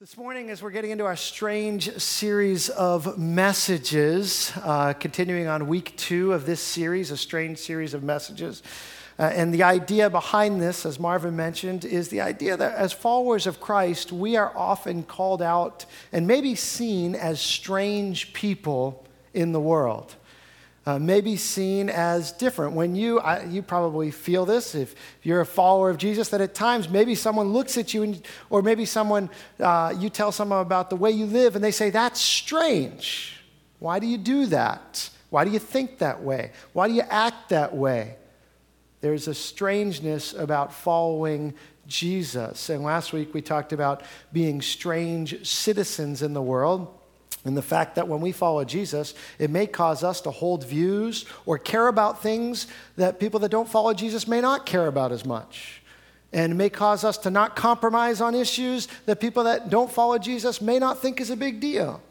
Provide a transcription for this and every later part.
This morning, as we're getting into our strange series of messages, continuing on week 2 of this series, a strange series of messages, and the idea behind this, as Marvin mentioned, is the idea that as followers of Christ, we are often called out and maybe seen as strange people in the world. Maybe seen as different. When you probably feel this, if you're a follower of Jesus, that at times maybe someone looks at you, or maybe someone, you tell someone about the way you live, and they say, that's strange. Why do you do that? Why do you think that way? Why do you act that way? There's a strangeness about following Jesus. And last week we talked about being strange citizens in the world. And the fact that when we follow Jesus, it may cause us to hold views or care about things that people that don't follow Jesus may not care about as much. And it may cause us to not compromise on issues that people that don't follow Jesus may not think is a big deal.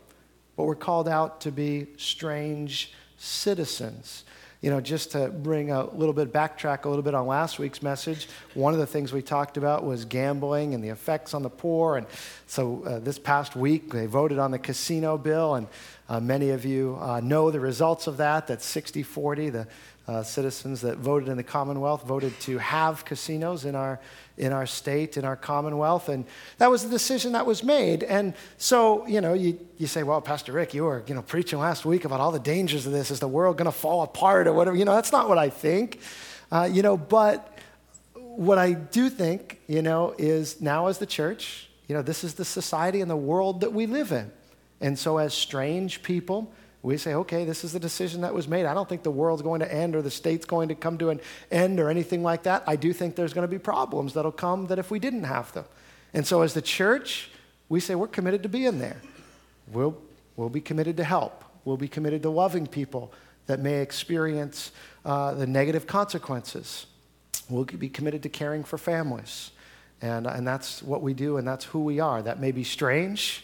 But we're called out to be strange citizens. You know, just to bring a little bit, backtrack a little bit on last week's message, one of the things we talked about was gambling and the effects on the poor. And so this past week, they voted on the casino bill, and many of you know the results of that. That's 60-40, the citizens that voted in the Commonwealth voted to have casinos in our state, in our Commonwealth, and that was the decision that was made. And so, you know, you say, well, Pastor Rick, you were, preaching last week about all the dangers of this. Is the world going to fall apart or whatever? That's not what I think. But what I do think, is now as the church, this is the society and the world that we live in. And so as strange people, we say, okay, this is the decision that was made. I don't think the world's going to end or the state's going to come to an end or anything like that. I do think there's going to be problems that'll come that if we didn't have them. And so as the church, we say we're committed to being there. We'll be committed to help. We'll be committed to loving people that may experience the negative consequences. We'll be committed to caring for families. And that's what we do, and that's who we are. That may be strange,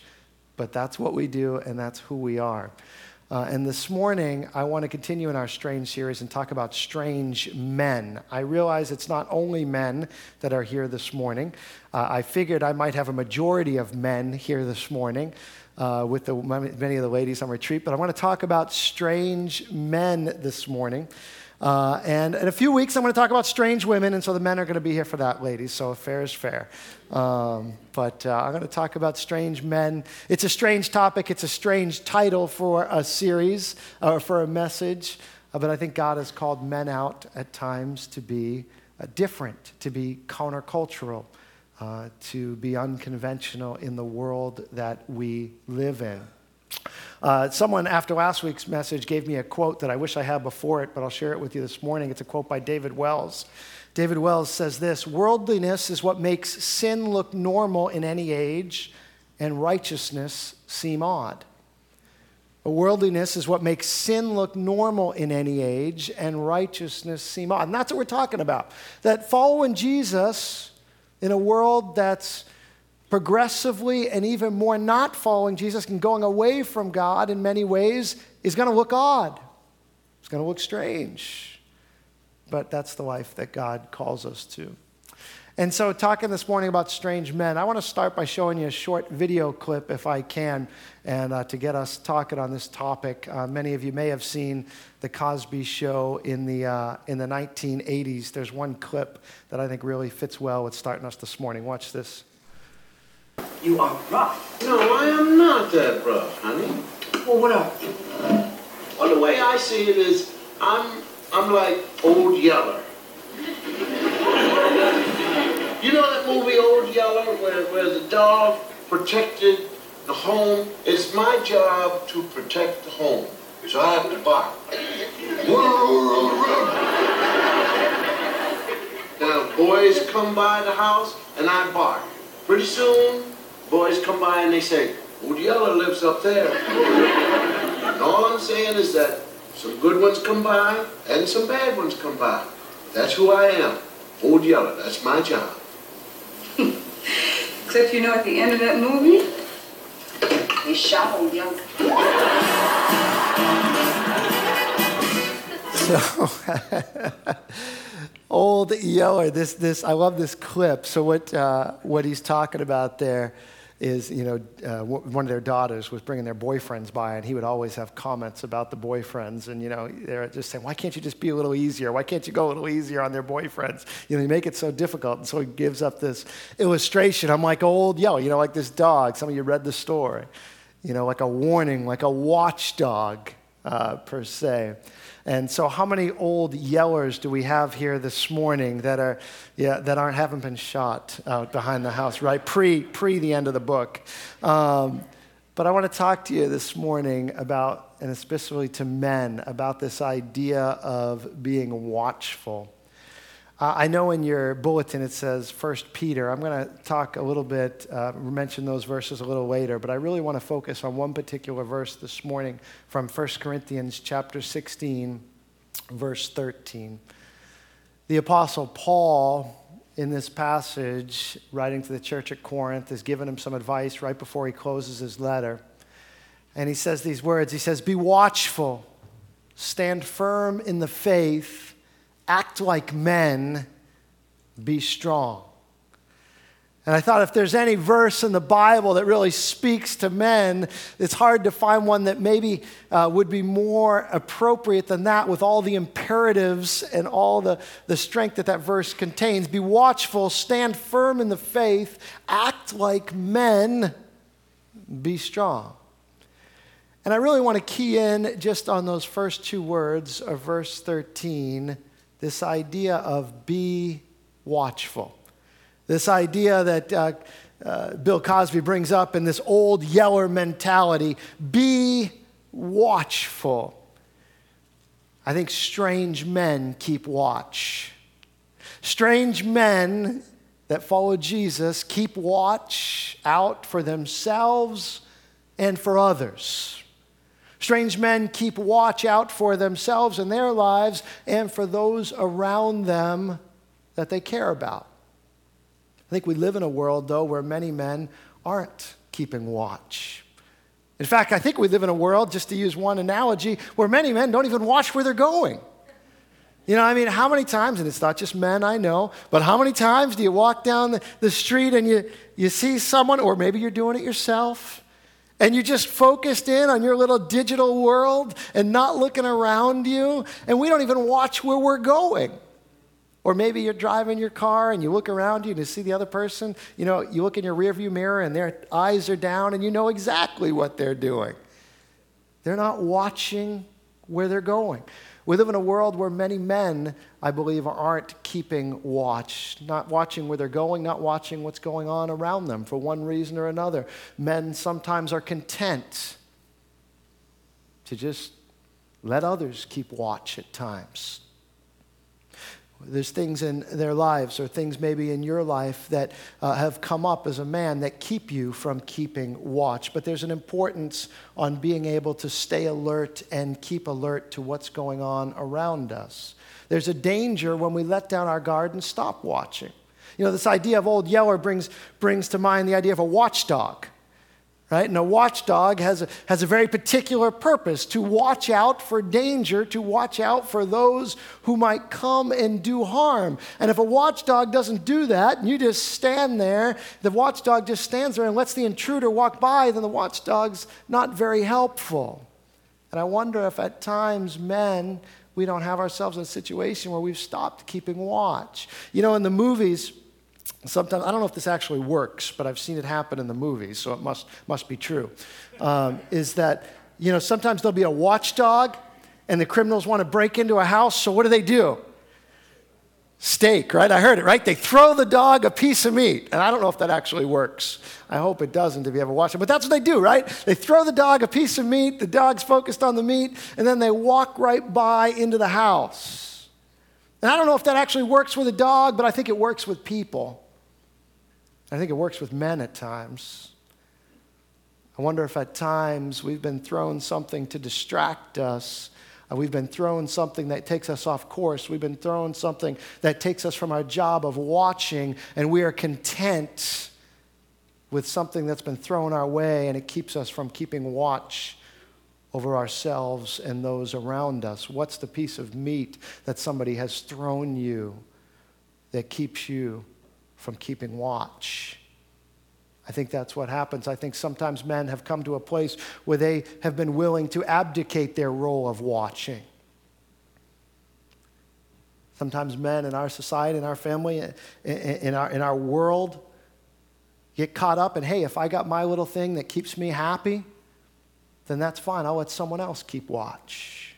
but that's what we do, and that's who we are. And this morning, I want to continue in our strange series and talk about strange men. I realize it's not only men that are here this morning. I figured I might have a majority of men here this morning with many of the ladies on retreat, but I want to talk about strange men this morning. And in a few weeks, I'm going to talk about strange women, and so the men are going to be here for that, ladies, so fair is fair. But I'm going to talk about strange men. It's a strange topic. It's a strange title for a series or for a message, but I think God has called men out at times to be different, to be countercultural, to be unconventional in the world that we live in. Someone after last week's message gave me a quote that I wish I had before it, but I'll share it with you this morning. It's a quote by David Wells. David Wells says this: "Worldliness is what makes sin look normal in any age and righteousness seem odd." Worldliness is what makes sin look normal in any age and righteousness seem odd. And that's what we're talking about. That following Jesus in a world that's progressively and even more not following Jesus and going away from God in many ways is going to look odd. It's going to look strange. But that's the life that God calls us to. And so talking this morning about strange men, I want to start by showing you a short video clip if I can, and to get us talking on this topic. Many of you may have seen the Cosby Show in the 1980s. There's one clip that I think really fits well with starting us this morning. Watch this. You are rough. No, I am not that rough, honey. Well, what are you? Well, the way I see it is, I'm like Old Yeller. You know that movie Old Yeller, where the dog protected the home? It's my job to protect the home, so I have to bark. Now, the boys come by the house, and I bark. Pretty soon, boys come by and they say, Old Yeller lives up there. And all I'm saying is that some good ones come by and some bad ones come by. That's who I am, Old Yeller. That's my job. Except at the end of that movie, they shot Old Yeller. So... Old Yeller, I love this clip. So what he's talking about there is, one of their daughters was bringing their boyfriends by, and he would always have comments about the boyfriends. And, they're just saying, why can't you just be a little easier? Why can't you go a little easier on their boyfriends? You make it so difficult. And so he gives up this illustration. I'm like Old Yeller, like this dog. Some of you read the story, like a warning, like a watchdog, per se. And so how many Old Yellers do we have here this morning that haven't been shot out behind the house, right? Pre the end of the book. But I want to talk to you this morning about, and especially to men, about this idea of being watchful. I know in your bulletin it says 1 Peter. I'm going to talk a little bit, mention those verses a little later, but I really want to focus on one particular verse this morning from 1 Corinthians chapter 16, verse 13. The Apostle Paul, in this passage, writing to the church at Corinth, has given him some advice right before he closes his letter. And he says these words. He says, "Be watchful, stand firm in the faith, act like men, be strong." And I thought if there's any verse in the Bible that really speaks to men, it's hard to find one that maybe would be more appropriate than that, with all the imperatives and all the strength that verse contains. Be watchful, stand firm in the faith, act like men, be strong. And I really want to key in just on those first two words of verse 13, this idea of be watchful. This idea that Bill Cosby brings up in this Old Yeller mentality, be watchful. I think strange men keep watch. Strange men that follow Jesus keep watch out for themselves and for others. Strange men keep watch out for themselves and their lives and for those around them that they care about. I think we live in a world, though, where many men aren't keeping watch. In fact, I think we live in a world, just to use one analogy, where many men don't even watch where they're going. How many times, and it's not just men, I know, but how many times do you walk down the street and you see someone, or maybe you're doing it yourself, and you just focused in on your little digital world and not looking around you, and we don't even watch where we're going. Or maybe you're driving your car and you look around you and you see the other person, you look in your rearview mirror and their eyes are down and you know exactly what they're doing. They're not watching where they're going. We live in a world where many men, I believe, aren't keeping watch, not watching where they're going, not watching what's going on around them for one reason or another. Men sometimes are content to just let others keep watch at times. There's things in their lives, or things maybe in your life, that have come up as a man that keep you from keeping watch. But there's an importance on being able to stay alert and keep alert to what's going on around us. There's a danger when we let down our guard and stop watching. This idea of Old Yeller brings to mind the idea of a watchdog. Right? And a watchdog has a very particular purpose, to watch out for danger, to watch out for those who might come and do harm. And if a watchdog doesn't do that, and you just stand there, the watchdog just stands there and lets the intruder walk by, then the watchdog's not very helpful. And I wonder if at times men, we don't have ourselves in a situation where we've stopped keeping watch. In the movies, sometimes, I don't know if this actually works, but I've seen it happen in the movies, so it must be true, is that, sometimes there'll be a watchdog and the criminals want to break into a house, so what do? Steak, right? I heard it, right? They throw the dog a piece of meat, and I don't know if that actually works. I hope it doesn't if you ever watch it, but that's what they do, right? They throw the dog a piece of meat, the dog's focused on the meat, and then they walk right by into the house. And I don't know if that actually works with a dog, but I think it works with people. I think it works with men at times. I wonder if at times we've been thrown something to distract us. We've been thrown something that takes us off course. We've been thrown something that takes us from our job of watching, and we are content with something that's been thrown our way, and it keeps us from keeping watch over ourselves and those around us. What's the piece of meat that somebody has thrown you that keeps you from keeping watch? I think that's what happens. I think sometimes men have come to a place where they have been willing to abdicate their role of watching. Sometimes men in our society, in our family, in our world get caught up in, hey, if I got my little thing that keeps me happy, then that's fine. I'll let someone else keep watch.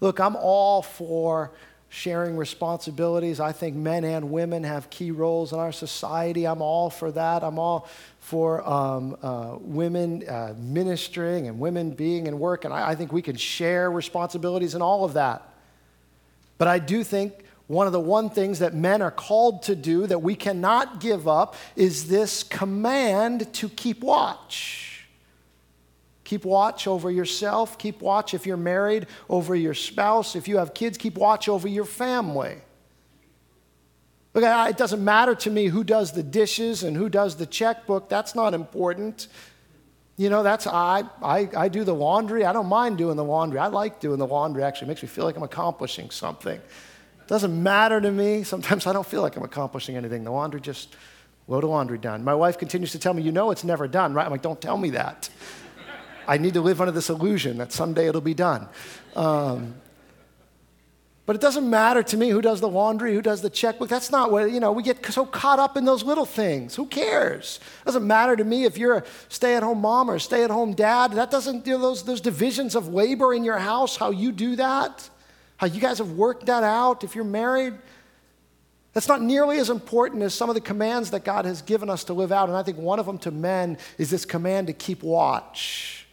Look, I'm all for sharing responsibilities. I think men and women have key roles in our society. I'm all for that. I'm all for women ministering and women being in work. And I think we can share responsibilities and all of that. But I do think one of the things that men are called to do that we cannot give up is this command to keep watch. Keep watch over yourself. Keep watch if you're married, over your spouse. If you have kids, keep watch over your family. Look, it doesn't matter to me who does the dishes and who does the checkbook. That's not important. You know, that's I do the laundry. I don't mind doing the laundry. I like doing the laundry, actually. It makes me feel like I'm accomplishing something. It doesn't matter to me. Sometimes I don't feel like I'm accomplishing anything. The laundry, just load of laundry done. My wife continues to tell me, you know it's never done, right? I'm like, don't tell me that. I need to live under this illusion that someday it'll be done. But it doesn't matter to me who does the laundry, who does the checkbook. That's not what, we get so caught up in those little things. Who cares? It doesn't matter to me if you're a stay-at-home mom or a stay-at-home dad. That doesn't, those divisions of labor in your house, how you do that, how you guys have worked that out if you're married. That's not nearly as important as some of the commands that God has given us to live out. And I think one of them to men is this command to keep watch.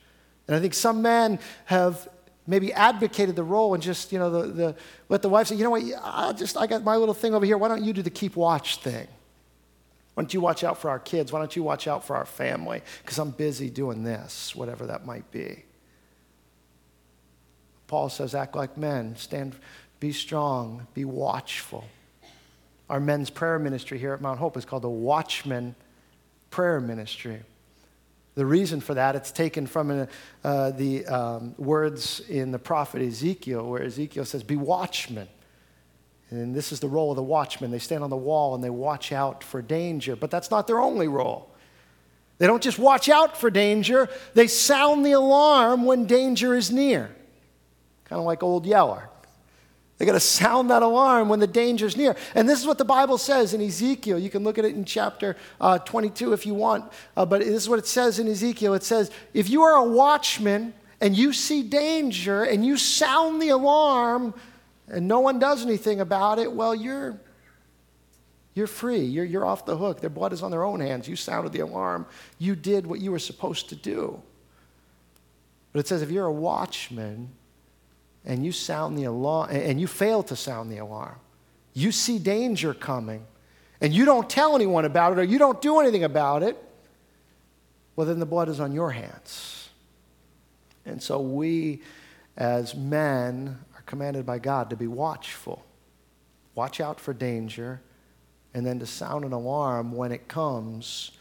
And I think some men have maybe advocated the role and just, let the wife say, you know what, I got my little thing over here. Why don't you do the keep watch thing? Why don't you watch out for our kids? Why don't you watch out for our family? Because I'm busy doing this, whatever that might be. Paul says, act like men, stand, be strong, be watchful. Our men's prayer ministry here at Mount Hope is called the Watchman Prayer Ministry. The reason for that, it's taken from the words in the prophet Ezekiel, where Ezekiel says, be watchmen. And this is the role of the watchman. They stand on the wall and they watch out for danger. But that's not their only role. They don't just watch out for danger. They sound the alarm when danger is near. Kind of like Old Yeller. They got to sound that alarm when the danger's near. And this is what the Bible says in Ezekiel. You can look at it in chapter 22 if you want. But this is what it says in Ezekiel. It says, if you are a watchman and you see danger and you sound the alarm and no one does anything about it, well, you're free. You're off the hook. Their blood is on their own hands. You sounded the alarm. You did what you were supposed to do. But it says if you're a watchman and you sound the alarm, and you fail to sound the alarm, you see danger coming, and you don't tell anyone about it, or you don't do anything about it, well, then the blood is on your hands. And so we, as men, are commanded by God to be watchful. Watch out for danger, and then to sound an alarm when it comes.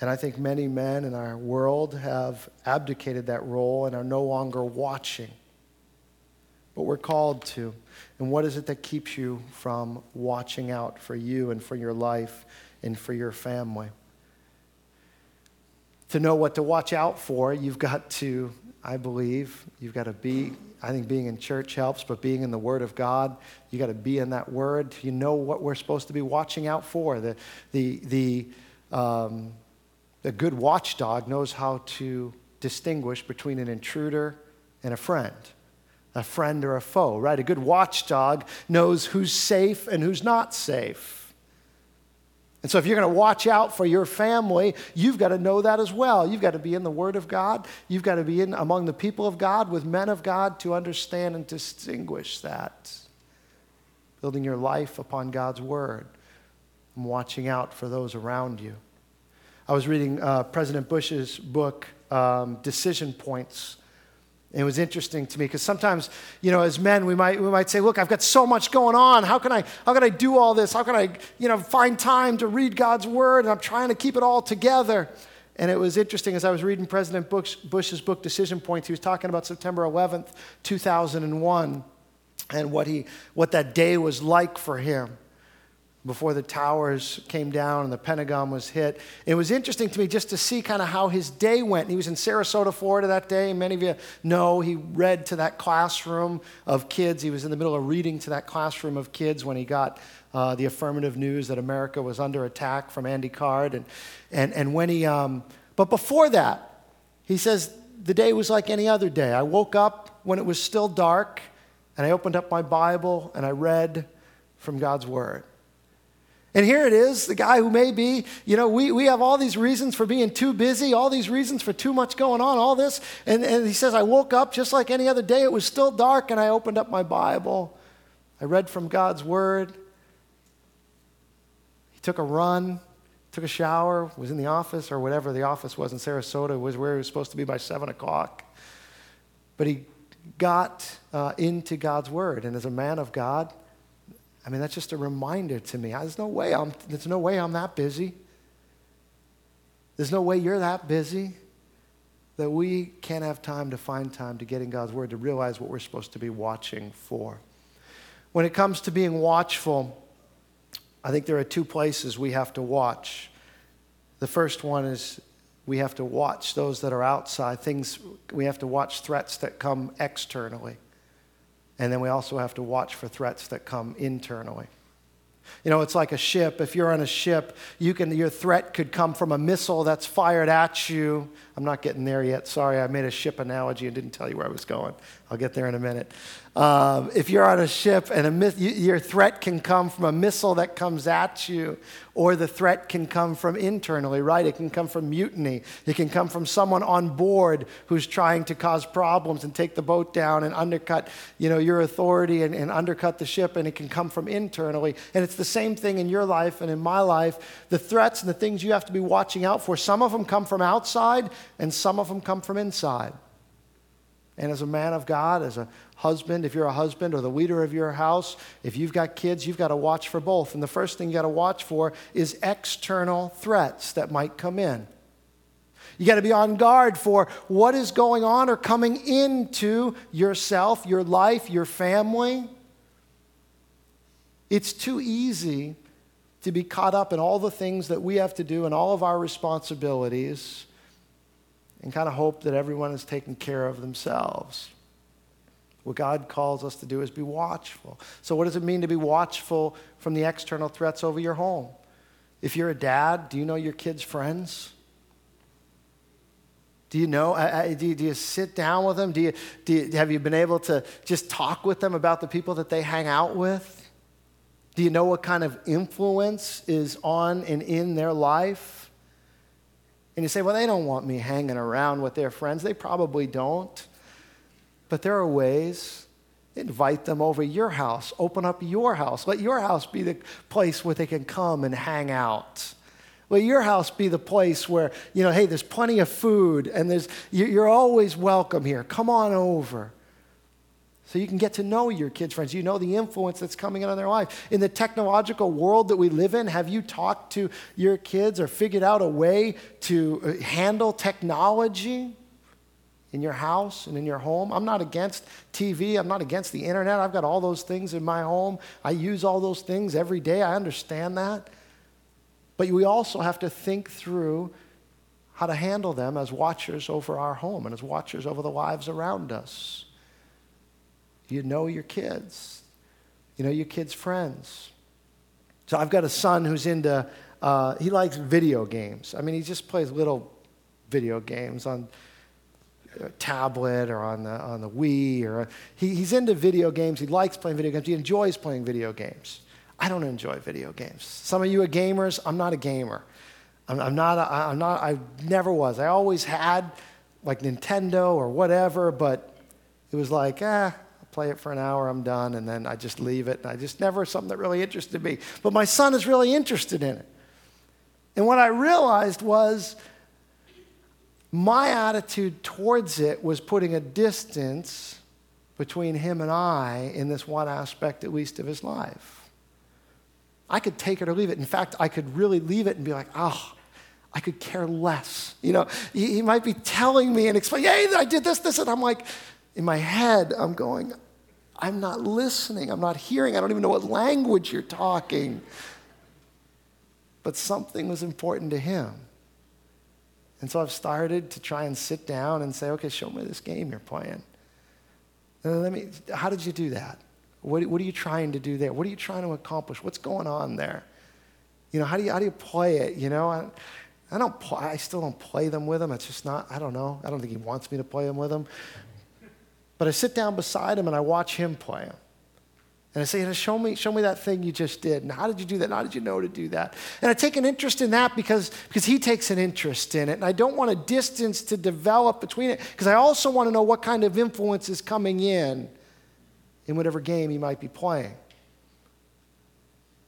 And I think many men in our world have abdicated that role and are no longer watching. But we're called to. And what is it that keeps you from watching out for you and for your life and for your family? To know what to watch out for, you've got to, I believe, you've got to be, I think being in church helps, but being in the Word of God, you got to be in that Word. You know what we're supposed to be watching out for. The good watchdog knows how to distinguish between an intruder and a friend or a foe, right? A good watchdog knows who's safe and who's not safe. And so if you're going to watch out for your family, you've got to know that as well. You've got to be in the Word of God. You've got to be in among the people of God with men of God to understand and distinguish that. Building your life upon God's Word and watching out for those around you. I was reading President Bush's book, Decision Points. It was interesting to me because sometimes, as men, we might say, look, I've got so much going on. How can I do all this? How can I, find time to read God's Word? And I'm trying to keep it all together. And it was interesting as I was reading President Bush's book, Decision Points, he was talking about September 11th, 2001, and what that day was like for him. before the towers came down and the Pentagon was hit. It was interesting to me just to see kind of how his day went. He was in Sarasota, Florida that day. Many of you know he read to that classroom of kids. He was in the middle of reading to that classroom of kids when he got the affirmative news that America was under attack from Andy Card. And when he, but before that, he says, the day was like any other day. I woke up when it was still dark, and I opened up my Bible, and I read from God's Word. And here it is, the guy who may be, you know, we have all these reasons for being too busy, all these reasons for too much going on, all this. And he says, I woke up just like any other day. It was still dark, and I opened up my Bible. I read from God's Word. He took a run, took a shower, was in the office or whatever the office was in Sarasota, was where he was supposed to be by 7 o'clock. But he got into God's Word. And as a man of God, I mean, that's just a reminder to me. There's no way I'm that busy. There's no way you're that busy that we can't have time to find time to get in God's Word to realize what we're supposed to be watching for. When it comes to being watchful, I think there are two places we have to watch. The first one is we have to watch those that are outside. We have to watch threats that come externally. And then we also have to watch for threats that come internally. You know, it's like a ship. If you're on a ship, your threat could come from a missile that's fired at you. I'm not getting there yet. Sorry, I made a ship analogy and didn't tell you where I was going. I'll get there in a minute. If you're on a ship and your threat can come from a missile that comes at you, or the threat can come from internally, right? It can come from mutiny. It can come from someone on board who's trying to cause problems and take the boat down and undercut, you know, your authority and undercut the ship, and it can come from internally. And it's the same thing in your life and in my life. The threats and the things you have to be watching out for, some of them come from outside and some of them come from inside. And as a man of God, as a husband, if you're a husband or the leader of your house, if you've got kids, you've got to watch for both. And the first thing you got to watch for is external threats that might come in. You got to be on guard for what is going on or coming into yourself, your life, your family. It's too easy to be caught up in all the things that we have to do and all of our responsibilities and kind of hope that everyone is taking care of themselves. What God calls us to do is be watchful. So what does it mean to be watchful from the external threats over your home? If you're a dad, do you know your kids' friends? Do you know? Do you sit down with them? Have you been able to just talk with them about the people that they hang out with? Do you know what kind of influence is on and in their life? And you say, well, they don't want me hanging around with their friends. They probably don't. But there are ways. Invite them over to your house. Open up your house. Let your house be the place where they can come and hang out. Let your house be the place where, you know, hey, there's plenty of food, and you're always welcome here. Come on over. So you can get to know your kids' friends. You know the influence that's coming in on their life. In the technological world that we live in, have you talked to your kids or figured out a way to handle technology in your house and in your home? I'm not against TV. I'm not against the internet. I've got all those things in my home. I use all those things every day. I understand that. But we also have to think through how to handle them as watchers over our home and as watchers over the lives around us. You know your kids. You know your kids' friends. So I've got a son who's into, he likes video games. I mean, he just plays little video games on a tablet or on the Wii. He's into video games. He likes playing video games. He enjoys playing video games. I don't enjoy video games. Some of you are gamers. I'm not a gamer. I never was. I always had like Nintendo or whatever, but it was like, play it for an hour, I'm done, and then I just leave it. And I just never, something that really interested me. But my son is really interested in it. And what I realized was my attitude towards it was putting a distance between him and I in this one aspect, at least, of his life. I could take it or leave it. In fact, I could really leave it and be like, oh, I could care less. You know, he might be telling me and explaining, hey, I did this, and I'm like, in my head, I'm going, I'm not listening. I'm not hearing. I don't even know what language you're talking. but something was important to him. And so I've started to try and sit down and say, okay, show me this game you're playing. How did you do that? What are you trying to do there? What are you trying to accomplish? What's going on there? You know, how do you play it? You know, I still don't play them with him. It's just not, I don't know. I don't think he wants me to play them with him. But I sit down beside him and I watch him play them. And I say, show me that thing you just did. And how did you do that? And how did you know to do that? And I take an interest in that because he takes an interest in it. And I don't want a distance to develop between it because I also want to know what kind of influence is coming in whatever game he might be playing.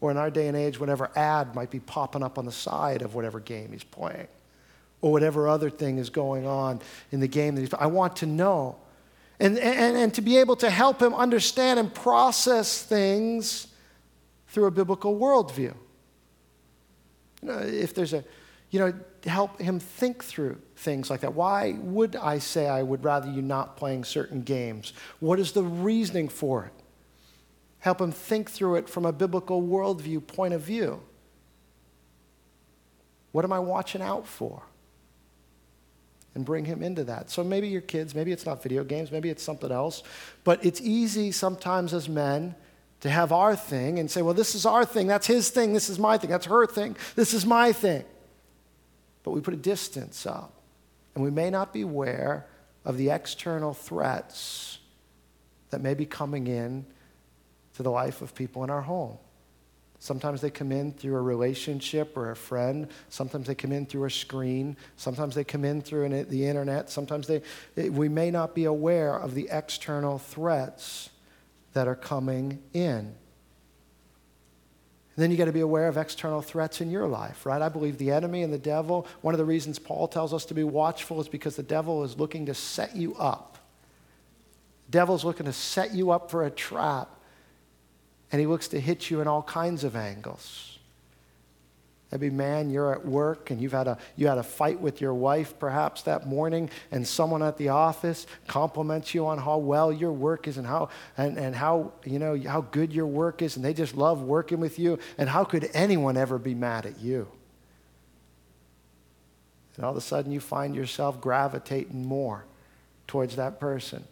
Or in our day and age, whatever ad might be popping up on the side of whatever game he's playing or whatever other thing is going on in the game that he's playing. I want to know. And to be able to help him understand and process things through a biblical worldview. You know, if there's help him think through things like that. Why would I say I would rather you not playing certain games? What is the reasoning for it? Help him think through it from a biblical worldview point of view. What am I watching out for? And bring him into that. So maybe your kids, maybe it's not video games, maybe it's something else, but it's easy sometimes as men to have our thing and say, well, this is our thing, that's his thing, this is my thing, that's her thing, this is my thing. But we put a distance up, and we may not be aware of the external threats that may be coming in to the life of people in our home. Sometimes they come in through a relationship or a friend. Sometimes they come in through a screen. Sometimes they come in through the internet. Sometimes we may not be aware of the external threats that are coming in. And then you got to be aware of external threats in your life, right? I believe the enemy and the devil, one of the reasons Paul tells us to be watchful is because the devil is looking to set you up. The devil's looking to set you up for a trap. And he looks to hit you in all kinds of angles. That'd be, man, you're at work and you had a fight with your wife perhaps that morning, and someone at the office compliments you on how well your work is and how good your work is, and they just love working with you, and how could anyone ever be mad at you? And all of a sudden you find yourself gravitating more towards that person.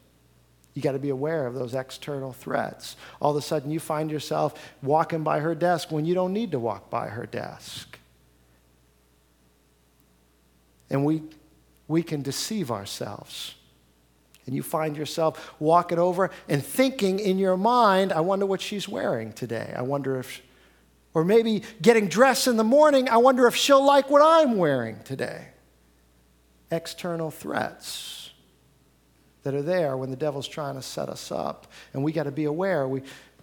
You got to be aware of those external threats. All of a sudden, you find yourself walking by her desk when you don't need to walk by her desk. And we can deceive ourselves. And you find yourself walking over and thinking in your mind, I wonder what she's wearing today. I wonder if, or maybe getting dressed in the morning, I wonder if she'll like what I'm wearing today. External threats that are there when the devil's trying to set us up. And we got to be aware.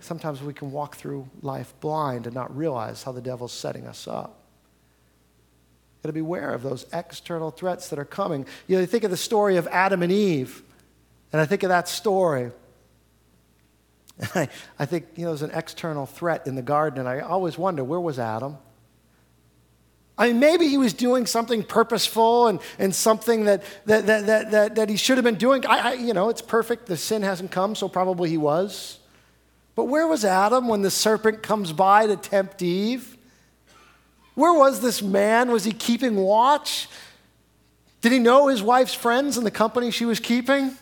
Sometimes we can walk through life blind and not realize how the devil's setting us up. Got to be aware of those external threats that are coming. You know, you think of the story of Adam and Eve, and I think of that story. I think, there's an external threat in the garden, and I always wonder, where was Adam? I mean, maybe he was doing something purposeful and something that he should have been doing. It's perfect. The sin hasn't come, so probably he was. But where was Adam when the serpent comes by to tempt Eve? Where was this man? Was he keeping watch? Did he know his wife's friends and the company she was keeping?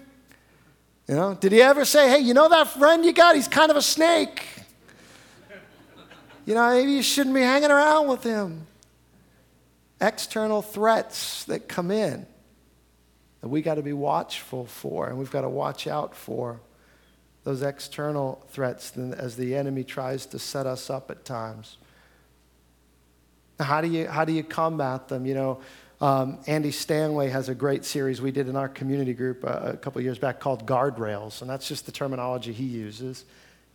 You know, did he ever say, hey, you know that friend you got? He's kind of a snake. Maybe you shouldn't be hanging around with him. External threats that come in that we got to be watchful for, and we've got to watch out for those external threats as the enemy tries to set us up at times. How do you combat them? Andy Stanley has a great series we did in our community group a couple years back called Guardrails, and that's just the terminology he uses.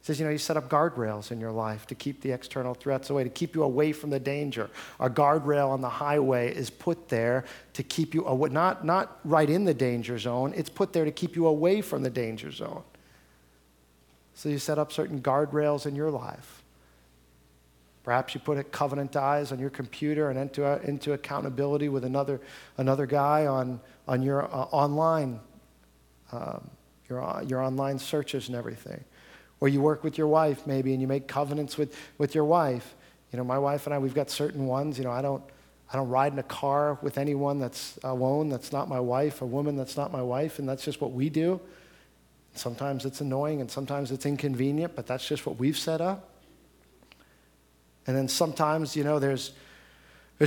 He says, you set up guardrails in your life to keep the external threats away, to keep you away from the danger. A guardrail on the highway is put there to keep you away, not right in the danger zone. It's put there to keep you away from the danger zone. So you set up certain guardrails in your life. Perhaps you put a covenant eyes on your computer and into accountability with another guy on your online your online searches and everything. Or you work with your wife, maybe, and you make covenants with your wife. You know, my wife and I, we've got certain ones. You know, I don't ride in a car with anyone that's alone, that's not my wife, a woman that's not my wife, and that's just what we do. Sometimes it's annoying and sometimes it's inconvenient, but that's just what we've set up. And then sometimes, you know, there's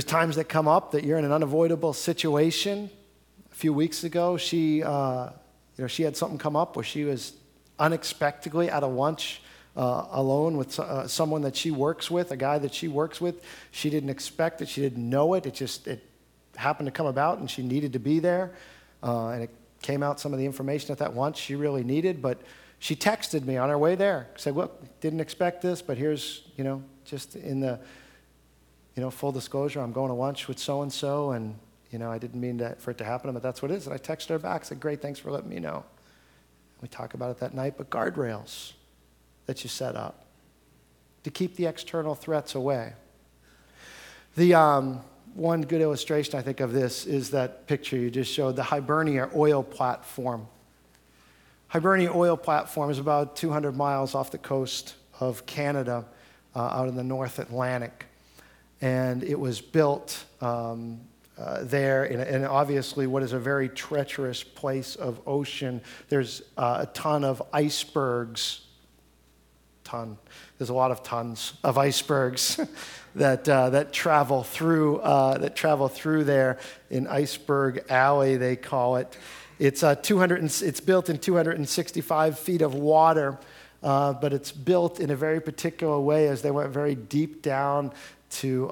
times that come up that you're in an unavoidable situation. A few weeks ago, she had something come up where she was unexpectedly at a lunch alone with someone that she works with, a guy that she works with. She didn't expect it. She didn't know it. It happened to come about, and she needed to be there. And it came out some of the information at that lunch she really needed. But she texted me on her way there, said, "Look, didn't expect this, but here's, you know, just in the, you know, full disclosure, I'm going to lunch with so-and-so, and, you know, I didn't mean that for it to happen, but that's what it is." And I texted her back, said, "Great, thanks for letting me know." We talk about it that night, but guardrails that you set up to keep the external threats away. The one good illustration, I think, of this is that picture you just showed, the Hibernia oil platform. Hibernia oil platform is about 200 miles off the coast of Canada, out in the North Atlantic. And it was built there in obviously what is a very treacherous place of ocean. There's a ton of icebergs. There's a lot of tons of icebergs that travel through there in Iceberg Alley, they call it. It's built in 265 feet of water, but it's built in a very particular way as they went very deep down to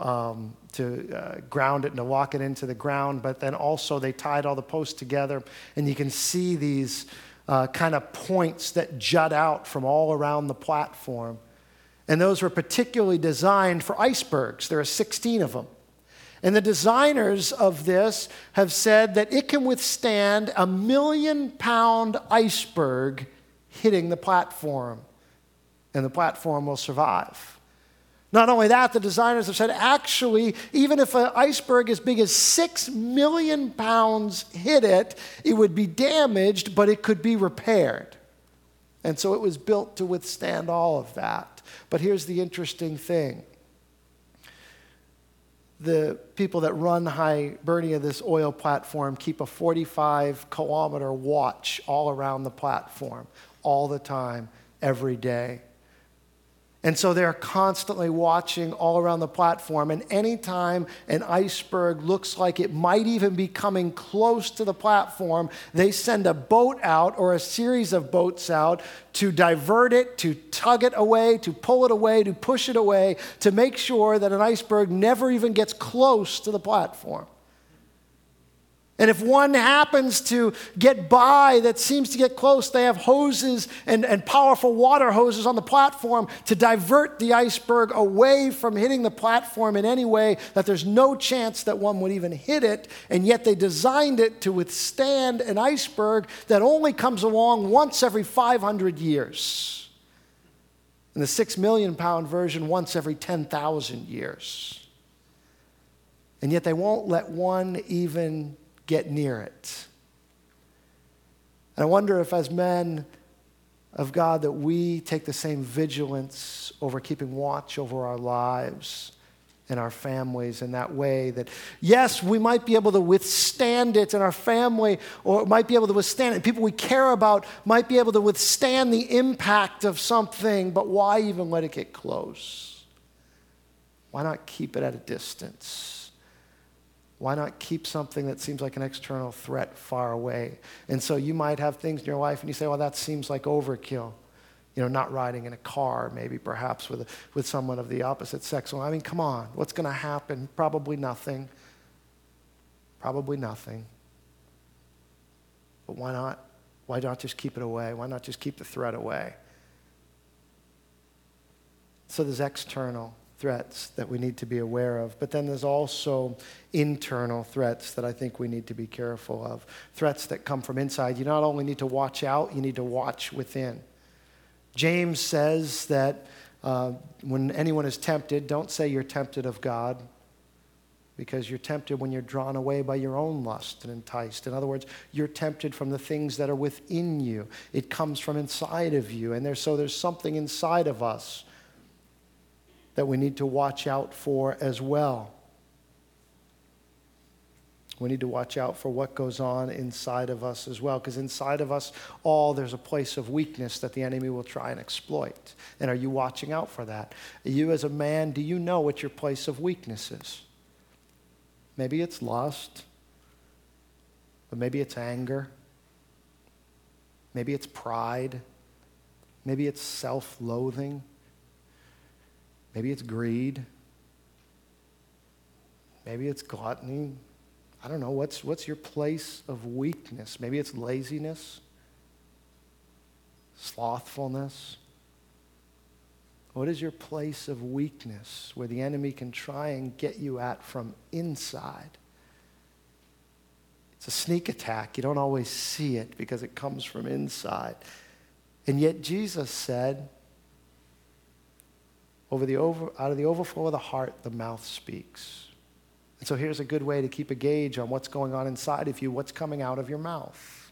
ground it and to lock it into the ground. But then also they tied all the posts together, and you can see these kind of points that jut out from all around the platform. And those were particularly designed for icebergs. There are 16 of them. And the designers of this have said that it can withstand a 1,000,000-pound iceberg hitting the platform, and the platform will survive. Not only that, the designers have said, actually, even if an iceberg as big as 6 million pounds hit it, it would be damaged, but it could be repaired. And so it was built to withstand all of that. But here's the interesting thing. The people that run Hibernia, this oil platform, keep a 45-kilometer watch all around the platform, all the time, every day. And so they're constantly watching all around the platform. And anytime an iceberg looks like it might even be coming close to the platform, they send a boat out or a series of boats out to divert it, to tug it away, to pull it away, to push it away, to make sure that an iceberg never even gets close to the platform. And if one happens to get by that seems to get close, they have hoses and powerful water hoses on the platform to divert the iceberg away from hitting the platform in any way that there's no chance that one would even hit it. And yet they designed it to withstand an iceberg that only comes along once every 500 years. And the 6 million pound version once every 10,000 years. And yet they won't let one even get near it. And I wonder if, as men of God, that we take the same vigilance over keeping watch over our lives and our families in that way, that yes, we might be able to withstand it in our family, or might be able to withstand it. People we care about might be able to withstand the impact of something, but why even let it get close? Why not keep it at a distance? Why not keep something that seems like an external threat far away? And so you might have things in your life and you say, well, that seems like overkill. You know, not riding in a car, maybe perhaps with someone of the opposite sex. Well, I mean, come on, what's going to happen? Probably nothing. Probably nothing. But why not? Why not just keep it away? Why not just keep the threat away? So there's external threats that we need to be aware of. But then there's also internal threats that I think we need to be careful of. Threats that come from inside. You not only need to watch out, you need to watch within. James says that when anyone is tempted, don't say you're tempted of God, because you're tempted when you're drawn away by your own lust and enticed. In other words, you're tempted from the things that are within you. It comes from inside of you. And so there's something inside of us that we need to watch out for as well. We need to watch out for what goes on inside of us as well, because inside of us all, there's a place of weakness that the enemy will try and exploit. And are you watching out for that? You as a man, do you know what your place of weakness is? Maybe it's lust, but maybe it's anger. Maybe it's pride. Maybe it's self-loathing. Maybe it's greed. Maybe it's gluttony. I don't know, what's your place of weakness? Maybe it's laziness, slothfulness. What is your place of weakness where the enemy can try and get you at from inside? It's a sneak attack. You don't always see it because it comes from inside. And yet Jesus said, out of the overflow of the heart, the mouth speaks. And so here's a good way to keep a gauge on what's going on inside of you, what's coming out of your mouth.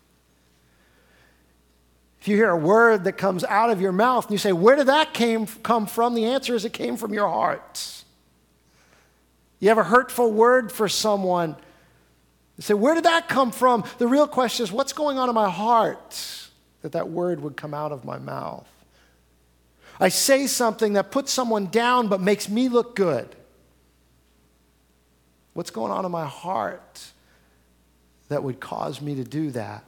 If you hear a word that comes out of your mouth and you say, where did that come from? The answer is it came from your heart. You have a hurtful word for someone. You say, where did that come from? The real question is, what's going on in my heart that word would come out of my mouth? I say something that puts someone down but makes me look good. What's going on in my heart that would cause me to do that?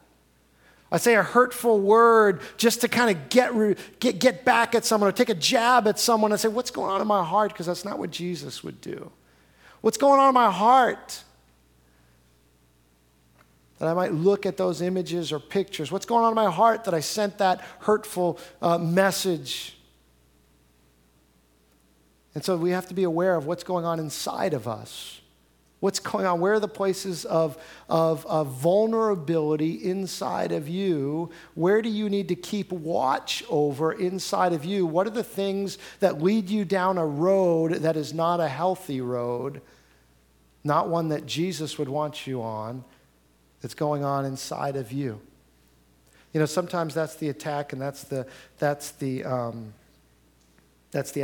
I say a hurtful word just to kind of get back at someone or take a jab at someone. I say, what's going on in my heart? Because that's not what Jesus would do. What's going on in my heart that I might look at those images or pictures? What's going on in my heart that I sent that hurtful message? And so we have to be aware of what's going on inside of us. What's going on? Where are the places of vulnerability inside of you? Where do you need to keep watch over inside of you? What are the things that lead you down a road that is not a healthy road, not one that Jesus would want you on, that's going on inside of you? You know, sometimes that's the attack, and that's the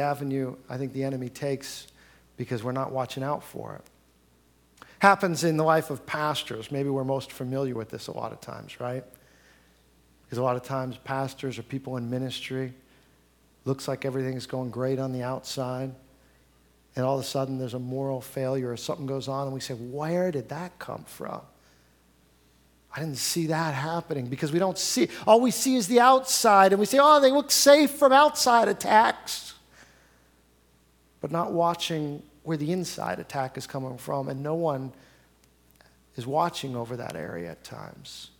avenue I think the enemy takes because we're not watching out for it. Happens in the life of pastors. Maybe we're most familiar with this a lot of times, right? Because a lot of times pastors or people in ministry, looks like everything's going great on the outside, and all of a sudden there's a moral failure or something goes on, and we say, where did that come from? I didn't see that happening, because we don't see. All we see is the outside, and we say, oh, they look safe from outside attacks, but not watching where the inside attack is coming from, and no one is watching over that area at times.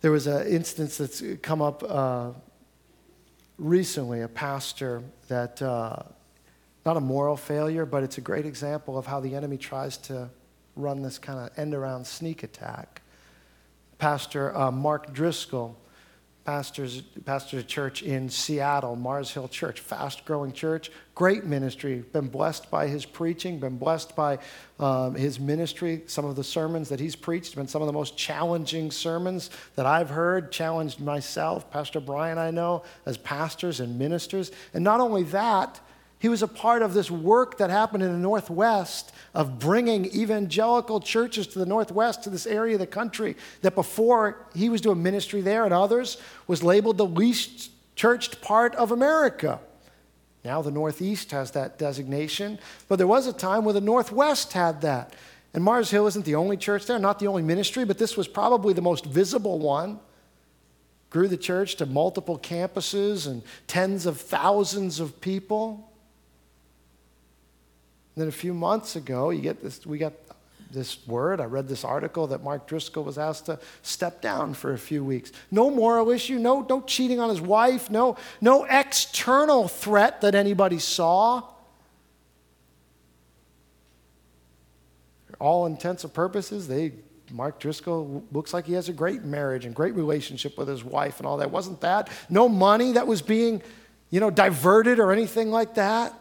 There was an instance that's come up recently, a pastor that, not a moral failure, but it's a great example of how the enemy tries to run this kind of end-around sneak attack. Pastor Mark Driscoll, pastor of church in Seattle, Mars Hill Church, fast-growing church, great ministry. Been blessed by his preaching, been blessed by his ministry. Some of the sermons that he's preached have been some of the most challenging sermons that I've heard, challenged myself, Pastor Brian, I know, as pastors and ministers. And not only that, he was a part of this work that happened in the Northwest of bringing evangelical churches to the Northwest, to this area of the country that before he was doing ministry there and others was labeled the least churched part of America. Now the Northeast has that designation, but there was a time where the Northwest had that. And Mars Hill isn't the only church there, not the only ministry, but this was probably the most visible one. Grew the church to multiple campuses and tens of thousands of people. And then a few months ago, we got this word. I read this article that Mark Driscoll was asked to step down for a few weeks. No moral issue, no cheating on his wife, no external threat that anybody saw. For all intents and purposes, Mark Driscoll looks like he has a great marriage and great relationship with his wife and all that. Wasn't that? No money that was being, diverted or anything like that.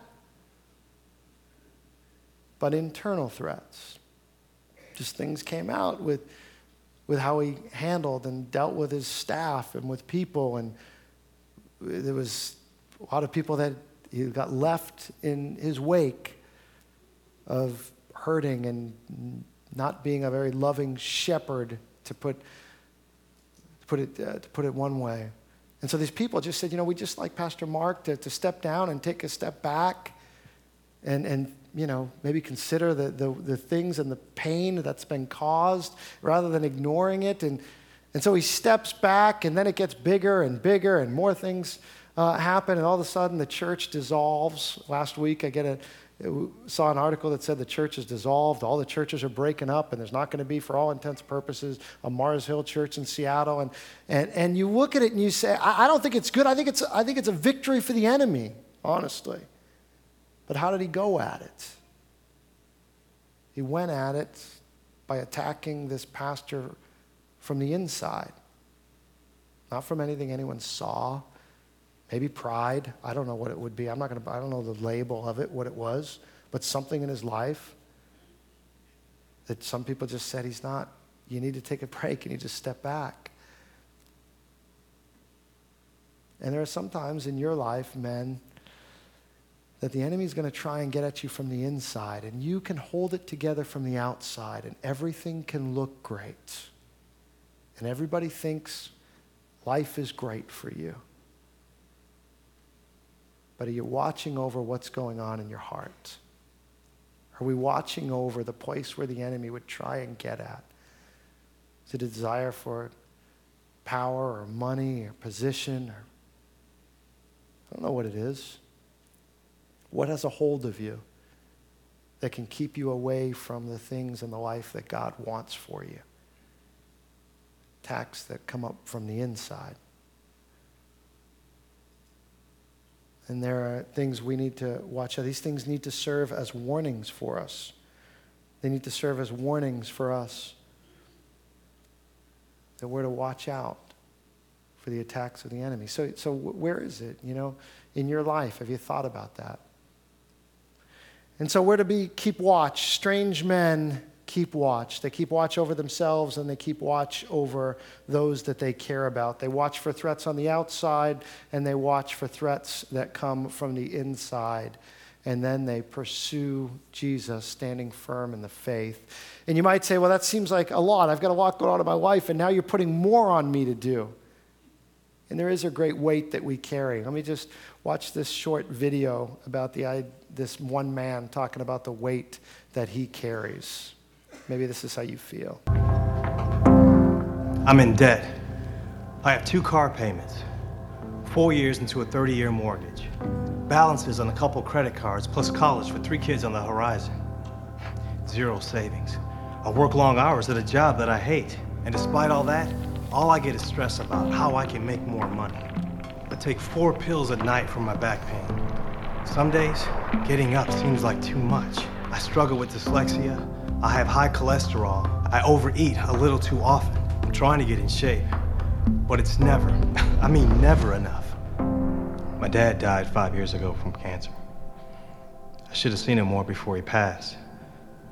But internal threats. Just things came out with how he handled and dealt with his staff and with people, and there was a lot of people that he got left in his wake of hurting and not being a very loving shepherd, to put it one way. And so these people just said, you know, we just like Pastor Mark to step down and take a step back and you know, maybe consider the things and the pain that's been caused rather than ignoring it. And so he steps back, and then it gets bigger and bigger, and more things happen, and all of a sudden the church dissolves. Last week I saw an article that said the church is dissolved, all the churches are breaking up, and there's not going to be, for all intents and purposes, a Mars Hill Church in Seattle. And you look at it and you say, I don't think it's good. I think it's a victory for the enemy, honestly. But how did he go at it? He went at it by attacking this pastor from the inside, not from anything anyone saw. Maybe pride. I don't know what it would be. I don't know the label of it, what it was, but something in his life that some people just said you need to take a break, you need to step back. And there are sometimes in your life, men, that the enemy's going to try and get at you from the inside, and you can hold it together from the outside, and everything can look great. And everybody thinks life is great for you. But are you watching over what's going on in your heart? Are we watching over the place where the enemy would try and get at? Is it a desire for power or money or position? Or I don't know what it is. What has a hold of you that can keep you away from the things in the life that God wants for you? Attacks that come up from the inside. And there are things we need to watch out. These things need to serve as warnings for us. They need to serve as warnings for us that we're to watch out for the attacks of the enemy. So where is it, you know, in your life? Have you thought about that? And so we're to keep watch. Strange men keep watch. They keep watch over themselves, and they keep watch over those that they care about. They watch for threats on the outside, and they watch for threats that come from the inside. And then they pursue Jesus, standing firm in the faith. And you might say, well, that seems like a lot. I've got a lot going on in my life, and now you're putting more on me to do. And there is a great weight that we carry. Let me just watch this short video about this one man talking about the weight that he carries. Maybe this is how you feel. I'm in debt. I have 2 car payments, 4 years into a 30-year mortgage, balances on a couple credit cards, plus college for 3 kids on the horizon, 0 savings. I work long hours at a job that I hate, and despite all that, all I get is stress about how I can make more money. I take 4 pills a night for my back pain. Some days, getting up seems like too much. I struggle with dyslexia. I have high cholesterol. I overeat a little too often. I'm trying to get in shape, but it's never, I mean never enough. My dad died 5 years ago from cancer. I should have seen him more before he passed.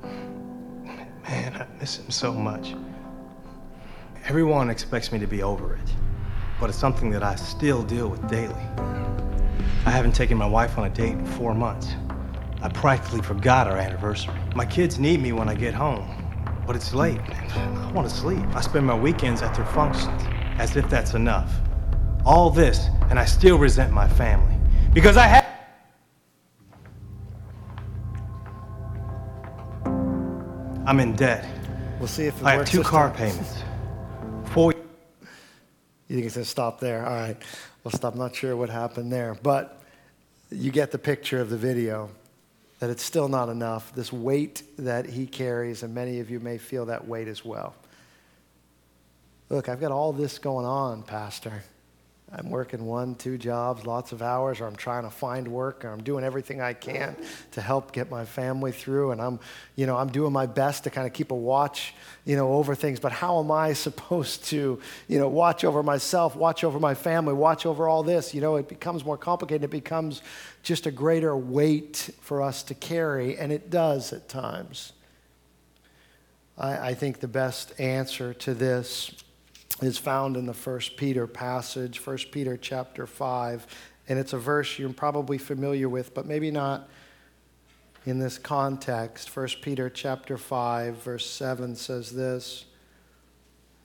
Man, I miss him so much. Everyone expects me to be over it, but it's something that I still deal with daily. I haven't taken my wife on a date in 4 months. I practically forgot our anniversary. My kids need me when I get home, but it's late. I want to sleep. I spend my weekends at their functions, as if that's enough. All this, and I still resent my family, because I have... I'm in debt. We'll see if it works. I have 2 car payments. 4... You think it's going to stop there? All right, we'll stop. I'm not sure what happened there, but you get the picture of the video. That it's still not enough, this weight that he carries, and many of you may feel that weight as well. Look, I've got all this going on, Pastor. I'm working 1, 2 jobs, lots of hours, or I'm trying to find work, or I'm doing everything I can to help get my family through, and I'm doing my best to kind of keep a watch, over things, but how am I supposed to, watch over myself, watch over my family, watch over all this? It becomes more complicated. It becomes just a greater weight for us to carry, and it does at times. I think the best answer to this is found in the 1 Peter passage, 1 Peter chapter 5 and it's a verse you're probably familiar with, but maybe not in this context. 1 Peter chapter 5, verse 7 says this.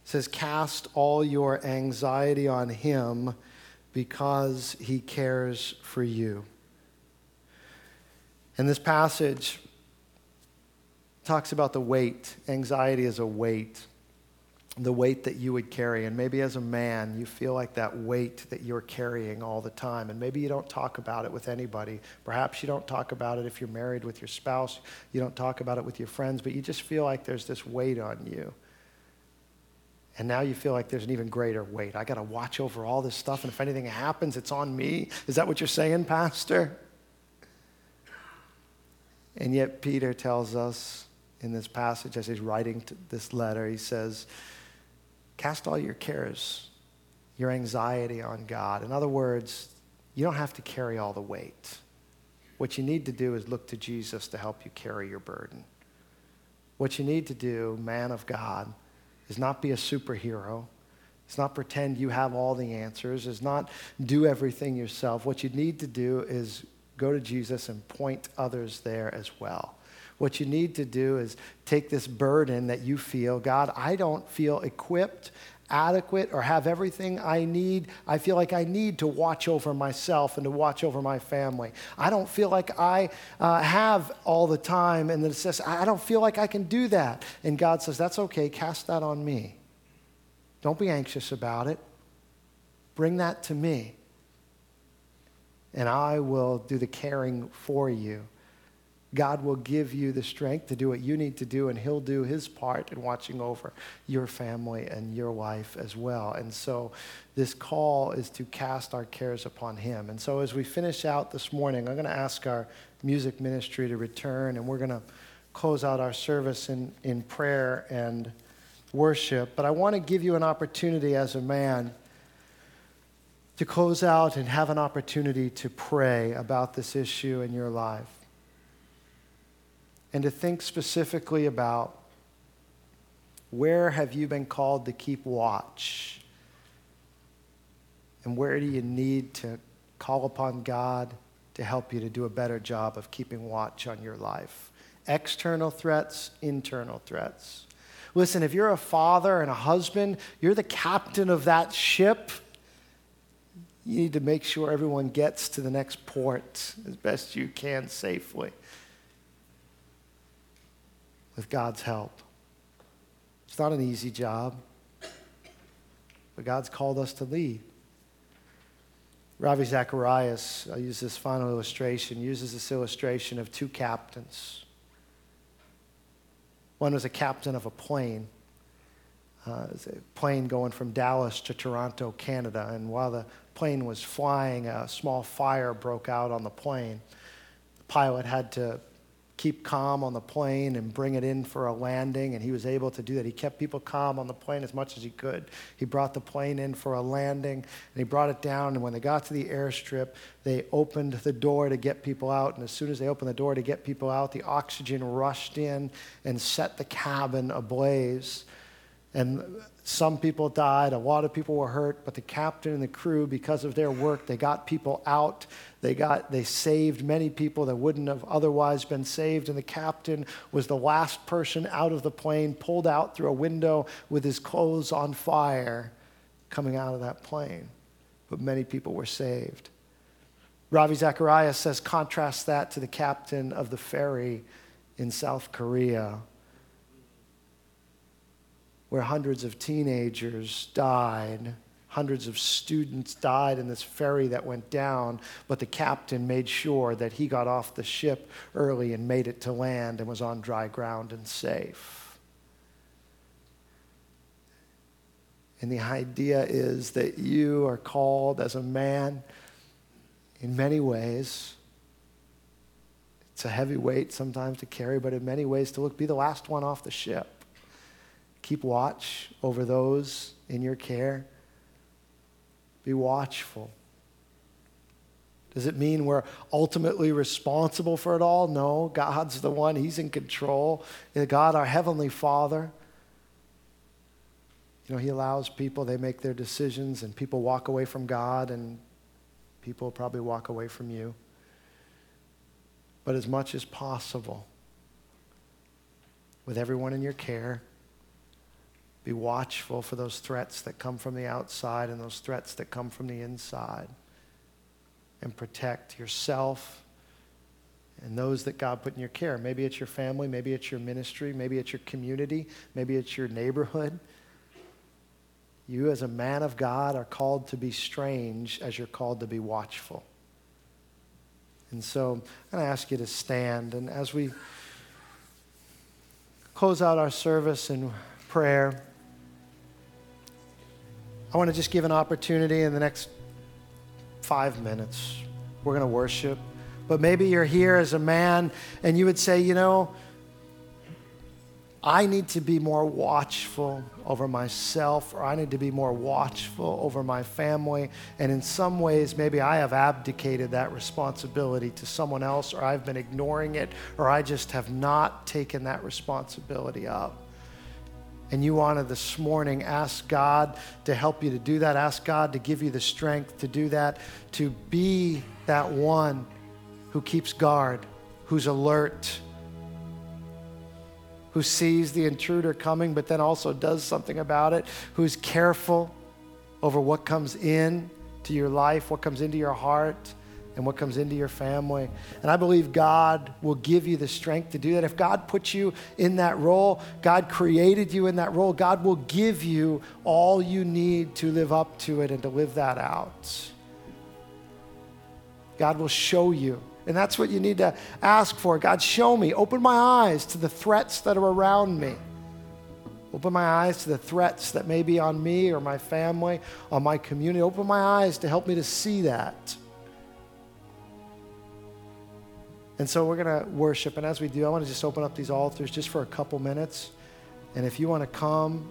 It says, "Cast all your anxiety on him because he cares for you." And this passage talks about the weight. Anxiety is a weight, the weight that you would carry. And maybe as a man, you feel like that weight that you're carrying all the time. And maybe you don't talk about it with anybody. Perhaps you don't talk about it if you're married with your spouse. You don't talk about it with your friends, but you just feel like there's this weight on you. And now you feel like there's an even greater weight. I got to watch over all this stuff, and if anything happens, it's on me. Is that what you're saying, Pastor? And yet Peter tells us in this passage, as he's writing this letter, he says, cast all your cares, your anxiety on God. In other words, you don't have to carry all the weight. What you need to do is look to Jesus to help you carry your burden. What you need to do, man of God, is not be a superhero. It's not pretend you have all the answers. It's not do everything yourself. What you need to do is go to Jesus and point others there as well. What you need to do is take this burden that you feel, God, I don't feel equipped, adequate, or have everything I need. I feel like I need to watch over myself and to watch over my family. I don't feel like I have all the time, and then it says, I don't feel like I can do that. And God says, that's okay, cast that on me. Don't be anxious about it. Bring that to me, and I will do the caring for you. God will give you the strength to do what you need to do, and he'll do his part in watching over your family and your life as well. And so this call is to cast our cares upon him. And so as we finish out this morning, I'm going to ask our music ministry to return, and we're going to close out our service in prayer and worship. But I want to give you an opportunity as a man to close out and have an opportunity to pray about this issue in your life, and to think specifically about where have you been called to keep watch, and where do you need to call upon God to help you to do a better job of keeping watch on your life. External threats, internal threats. Listen, if you're a father and a husband, you're the captain of that ship. You need to make sure everyone gets to the next port as best you can safely, with God's help. It's not an easy job, but God's called us to lead. Ravi Zacharias, I'll use this final illustration, uses this illustration of two captains. One was a captain of a plane. It was a plane going from Dallas to Toronto, Canada, and while the plane was flying, a small fire broke out on the plane. The pilot had to keep calm on the plane and bring it in for a landing, and he was able to do that. He kept people calm on the plane as much as he could. He brought the plane in for a landing, and he brought it down, and when they got to the airstrip, they opened the door to get people out, and as soon as they opened the door to get people out, the oxygen rushed in and set the cabin ablaze. And some people died, a lot of people were hurt, but the captain and the crew, because of their work, they got people out. They saved many people that wouldn't have otherwise been saved, and the captain was the last person out of the plane, pulled out through a window with his clothes on fire coming out of that plane. But many people were saved. Ravi Zacharias says, contrast that to the captain of the ferry in South Korea, where hundreds of teenagers died, hundreds of students died in this ferry that went down, but the captain made sure that he got off the ship early and made it to land and was on dry ground and safe. And the idea is that you are called as a man in many ways. It's a heavy weight sometimes to carry, but in many ways to look, be the last one off the ship. Keep watch over those in your care. Be watchful. Does it mean we're ultimately responsible for it all? No, God's the one. He's in control. God, our Heavenly Father, He allows people, they make their decisions, and people walk away from God, and People will probably walk away from you. But as much as possible, with everyone in your care, be watchful for those threats that come from the outside and those threats that come from the inside. And protect yourself and those that God put in your care. Maybe it's your family, maybe it's your ministry, maybe it's your community, maybe it's your neighborhood. You as a man of God are called to be strange as you're called to be watchful. And so I'm going to ask you to stand. And as we close out our service in prayer, I want to just give an opportunity in the next 5 minutes. We're going to worship. But maybe you're here as a man and you would say, you know, I need to be more watchful over myself, or I need to be more watchful over my family. And in some ways, maybe I have abdicated that responsibility to someone else, or I've been ignoring it, or I just have not taken that responsibility up. And you want to this morning ask God to help you to do that. Ask God to give you the strength to do that, to be that one who keeps guard, who's alert, who sees the intruder coming, but then also does something about it, who's careful over what comes in to your life, what comes into your heart, and what comes into your family. And I believe God will give you the strength to do that. If God put you in that role, God created you in that role, God will give you all you need to live up to it and to live that out. God will show you. And that's what you need to ask for. God, show me. Open my eyes to the threats that are around me. Open my eyes to the threats that may be on me or my family, on my community. Open my eyes to help me to see that. And so we're going to worship. And as we do, I want to just open up these altars just for a couple minutes. And if you want to come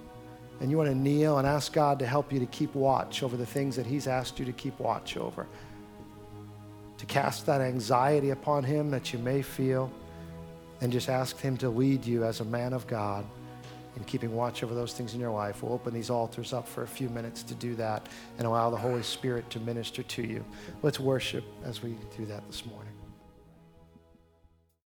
and you want to kneel and ask God to help you to keep watch over the things that He's asked you to keep watch over, to cast that anxiety upon Him that you may feel, and just ask Him to lead you as a man of God in keeping watch over those things in your life. We'll open these altars up for a few minutes to do that and allow the Holy Spirit to minister to you. Let's worship as we do that this morning.